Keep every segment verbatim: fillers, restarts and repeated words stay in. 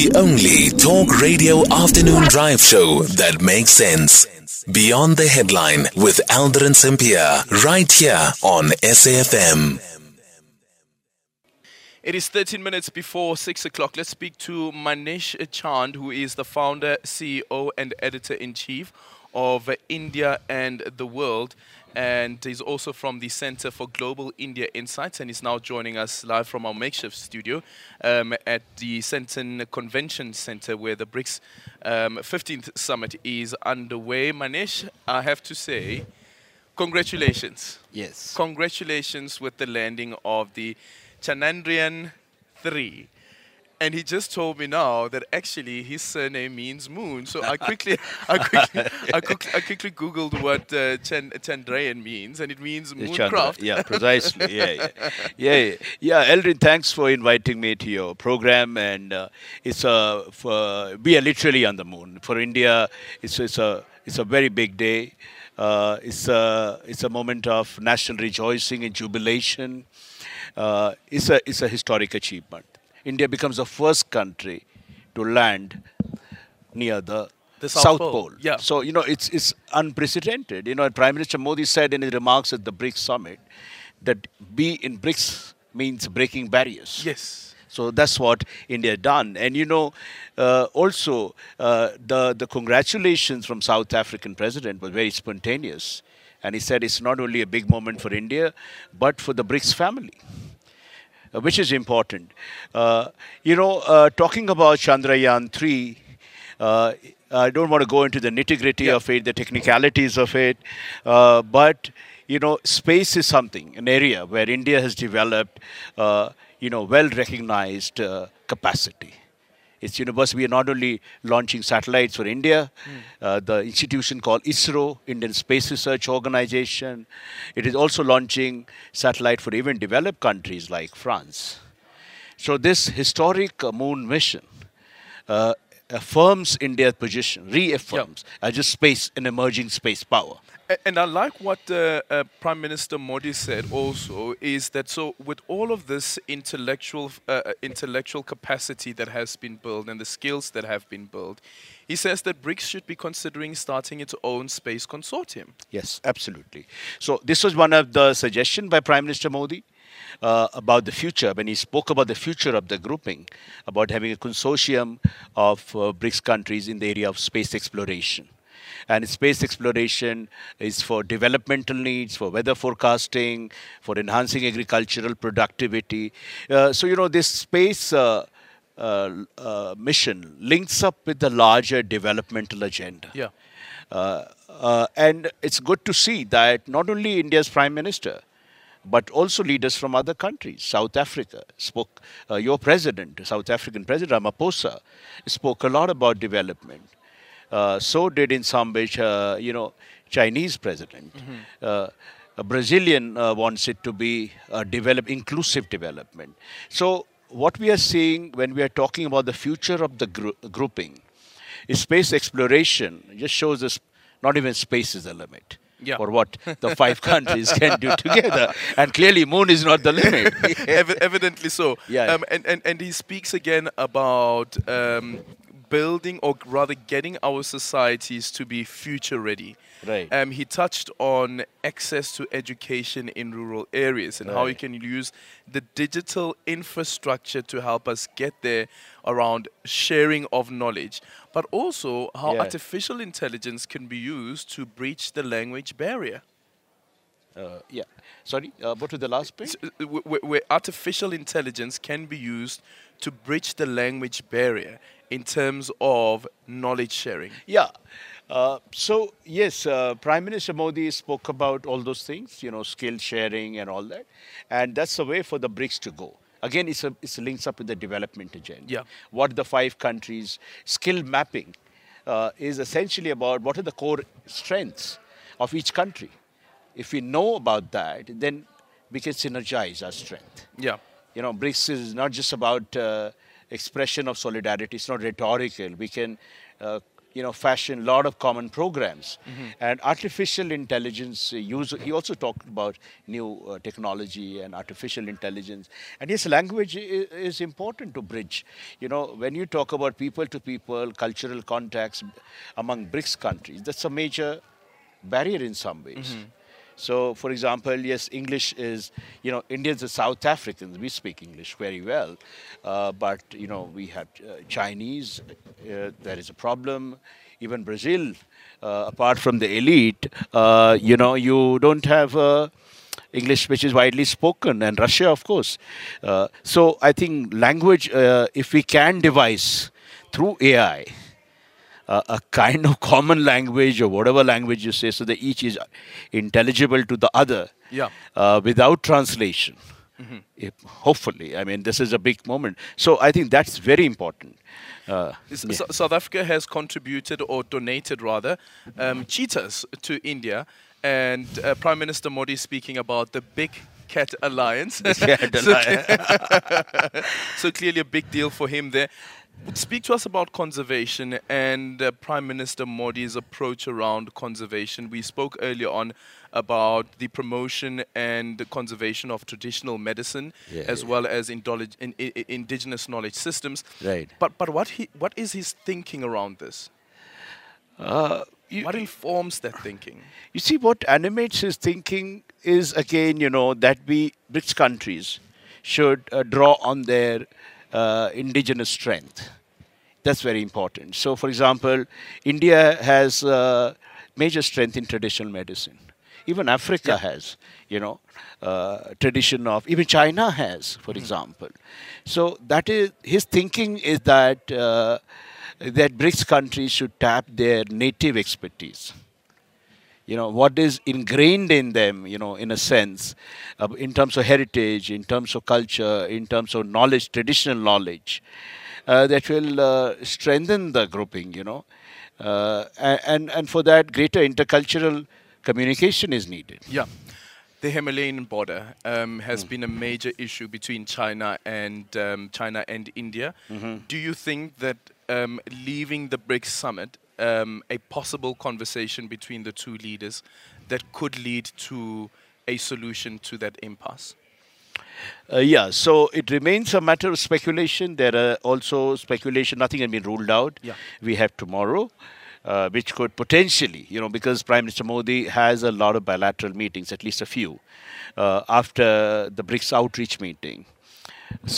The only talk radio afternoon drive show that makes sense. Beyond the Headline with Aldrin Sempia, right here on S A F M. It is thirteen minutes before six o'clock. Let's speak to Manish Chand, who is the founder, C E O and editor-in-chief of India and the World. And he's also from the Center for Global India Insights, and he's now joining us live from our makeshift studio um, at the Sandton Convention Center, where the BRICS um, fifteenth Summit is underway. Manish, I have to say, congratulations. Yes. Congratulations with the landing of the Chandrayaan three. And he just told me now that actually his surname means moon. So I quickly, I quickly, I quickly, I quickly Googled what uh, Chandrayaan means, and it means mooncraft. Yeah, precisely. Yeah, yeah, yeah, yeah. Aldrin, thanks for inviting me to your program. And uh, it's a for, we are literally on the moon for India. It's it's a it's a very big day. Uh, it's a it's a moment of national rejoicing and jubilation. Uh, it's a it's a historic achievement. India becomes the first country to land near the, the South, South Pole. Pole. Yeah. So, you know, it's it's unprecedented. You know, Prime Minister Modi said in his remarks at the BRICS summit that B in BRICS means breaking barriers. Yes. So that's what India done. And, you know, uh, also uh, the, the congratulations from South African president was very spontaneous. And he said it's not only a big moment for India, but for the BRICS family. Uh, which is important. Uh, you know, uh, talking about Chandrayaan three, uh, I don't want to go into the nitty-gritty yeah. of it, the technicalities of it, uh, but, you know, space is something, an area where India has developed, uh, you know, well-recognized uh, capacity. It's universe. We are not only launching satellites for India, mm. uh, the institution called ISRO, Indian Space Research Organization. It is also launching satellite for even developed countries like France. So this historic moon mission uh, affirms India's position, reaffirms yep. as a space, an emerging space power. And I like what uh, uh, Prime Minister Modi said also, is that so with all of this intellectual uh, intellectual capacity that has been built and the skills that have been built, he says that BRICS should be considering starting its own space consortium. Yes, absolutely. So this was one of the suggestions by Prime Minister Modi uh, about the future, when he spoke about the future of the grouping, about having a consortium of uh, BRICS countries in the area of space exploration. And space exploration is for developmental needs, for weather forecasting, for enhancing agricultural productivity. Uh, so, you know, this space uh, uh, uh, mission links up with the larger developmental agenda. Yeah. Uh, uh, and it's good to see that not only India's Prime Minister, but also leaders from other countries. South Africa spoke, uh, your president, South African President Ramaphosa, spoke a lot about development. Uh, so did in some ways, uh, you know, Chinese president. Mm-hmm. uh, a Brazilian uh, wants it to be a develop, inclusive development. So what we are seeing when we are talking about the future of the gr grouping is space exploration. It just shows us not even space is the limit. Yeah. Or what the five countries can do together. And clearly, moon is not the limit. Ev evidently so. Yeah. Um, and, and, and he speaks again about... Um, building, or rather getting our societies to be future ready. Right. Um, he touched on access to education in rural areas and right. how we can use the digital infrastructure to help us get there around sharing of knowledge, but also how yeah. artificial intelligence can be used to breach the language barrier. Uh, yeah. Sorry, uh, what was the last bit? Where, where artificial intelligence can be used to bridge the language barrier in terms of knowledge sharing. Yeah. Uh, so, yes, uh, Prime Minister Modi spoke about all those things, you know, skill sharing and all that. And that's the way for the BRICS to go. Again, it's, a, it's links up with the development agenda. Yeah. What the five countries, skill mapping uh, is essentially about what are the core strengths of each country. If we know about that, then we can synergize our strength. Yeah. You know, BRICS is not just about uh, expression of solidarity. It's not rhetorical. We can, uh, you know, fashion a lot of common programs. Mm-hmm. And artificial intelligence, uh, use, he also talked about new uh, technology and artificial intelligence. And his language is, is important to bridge. You know, when you talk about people to people, cultural contacts among BRICS countries, that's a major barrier in some ways. Mm-hmm. So, for example, yes, English is, you know, Indians are South Africans. We speak English very well. Uh, but, you know, we have uh, Chinese. Uh, there is a problem. Even Brazil, uh, apart from the elite, uh, you know, you don't have uh, English which is widely spoken. And Russia, of course. Uh, so, I think language, uh, if we can devise through A I, Uh, a kind of common language or whatever language you say, so that each is intelligible to the other, yeah. uh, without translation. Mm-hmm. If, hopefully, I mean, this is a big moment. So I think that's very important. Uh, yeah. so, South Africa has contributed or donated, rather, um, cheetahs to India, and uh, Prime Minister Modi speaking about the big cat alliance. Cat alliance. So clearly a big deal for him there. Speak to us about conservation and uh, Prime Minister Modi's approach around conservation. We spoke earlier on about the promotion and the conservation of traditional medicine, yeah, as yeah. well as in, in, indigenous knowledge systems. Right. But but what he what is his thinking around this? Uh, you, what informs that thinking? You see, what animates his thinking is, again, you know, that we BRICS countries should uh, draw on their Uh, indigenous strength. That's very important. So, for example, India has uh, major strength in traditional medicine. Even Africa yeah. has, you know, uh, tradition of, even China has, for mm-hmm. example. So, that is, his thinking is that, uh, that BRICS countries should tap their native expertise. You know, what is ingrained in them, you know, in a sense, uh, in terms of heritage, in terms of culture, in terms of knowledge, traditional knowledge, uh, that will uh, strengthen the grouping, you know. Uh, and, and for that, greater intercultural communication is needed. Yeah. The Himalayan border um, has mm. been a major issue between China and, um, China and India. Mm-hmm. Do you think that um, leaving the BRICS summit, Um, a possible conversation between the two leaders that could lead to a solution to that impasse? Uh, yeah, so it remains a matter of speculation. There are also speculation, nothing has been ruled out. Yeah. We have tomorrow, uh, which could potentially, you know, because Prime Minister Modi has a lot of bilateral meetings, at least a few, uh, after the BRICS outreach meeting.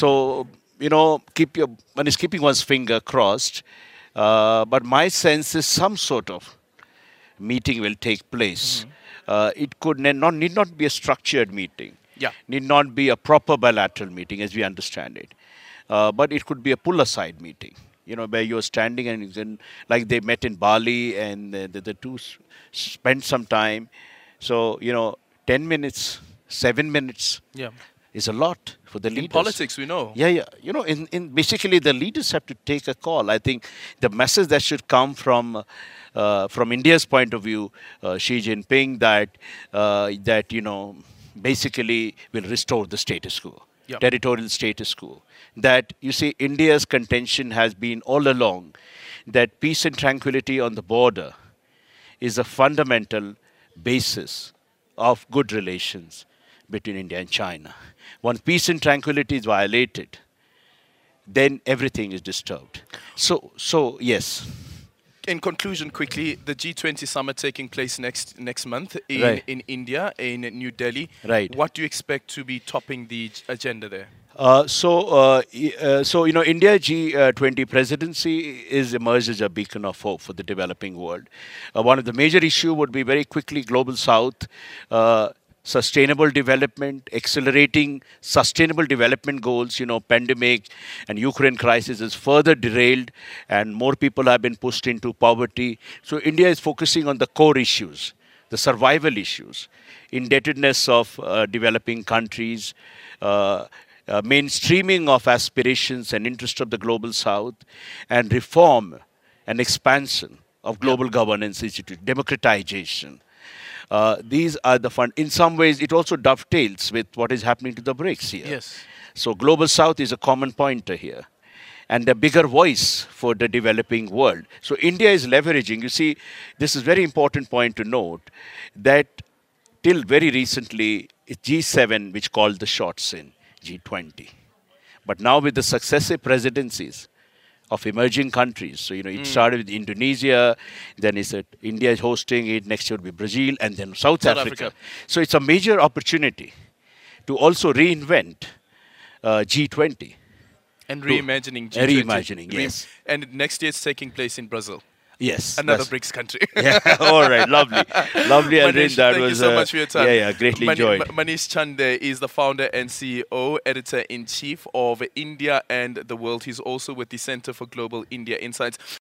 So, you know, keep your, one is keeping one's finger crossed. Uh, but my sense is some sort of meeting will take place. Mm-hmm. uh, it could not, need not be a structured meeting, yeah. need not be a proper bilateral meeting as we understand it. Uh, but it could be a pull-aside meeting, you know, where you're standing and you can, like they met in Bali and the, the, the two spent some time. So, you know, ten minutes, seven minutes. Yeah. Is a lot for the leaders. In politics, we know. Yeah, yeah. You know, in, in basically the leaders have to take a call. I think the message that should come from uh, from India's point of view, uh, Xi Jinping, that uh, that you know, basically will restore the status quo, yep. territorial status quo. That you see, India's contention has been all along that peace and tranquility on the border is a fundamental basis of good relations between India and China. Once peace and tranquility is violated, then everything is disturbed. So, so yes. In conclusion, quickly, the G twenty summit taking place next next month in, right. in India, in New Delhi. Right. What do you expect to be topping the agenda there? Uh, so, uh, uh, so you know, India G twenty presidency is emerged as a beacon of hope for the developing world. Uh, one of the major issues would be very quickly Global South. Uh, Sustainable development, accelerating sustainable development goals, you know, pandemic and Ukraine crisis is further derailed and more people have been pushed into poverty. So India is focusing on the core issues, the survival issues, indebtedness of uh, developing countries, uh, uh, mainstreaming of aspirations and interests of the Global South, and reform and expansion of global yeah. governance institute, democratization. Uh, these are the fund. In some ways, it also dovetails with what is happening to the BRICS here. Yes. So Global South is a common pointer here. and a bigger voice for the developing world. So India is leveraging. You see, this is a very important point to note, that till very recently, it's G seven which called the shots in G twenty. But now with the successive presidencies of emerging countries, so you know, it mm. started with Indonesia, then it's uh, India is hosting it, next year will be Brazil, and then South, South Africa. Africa. So it's a major opportunity to also reinvent uh, G twenty. And reimagining G twenty. Reimagining, yes. Re and next year it's taking place in Brazil. Yes. Another BRICS country. Yeah. All right. Lovely. Lovely, Aldrin. That thank was, you so uh, much for your time. Yeah, yeah. Greatly Mani enjoyed. Manish Chand is the founder and C E O, editor-in-chief of India and the World. He's also with the Center for Global India Insights.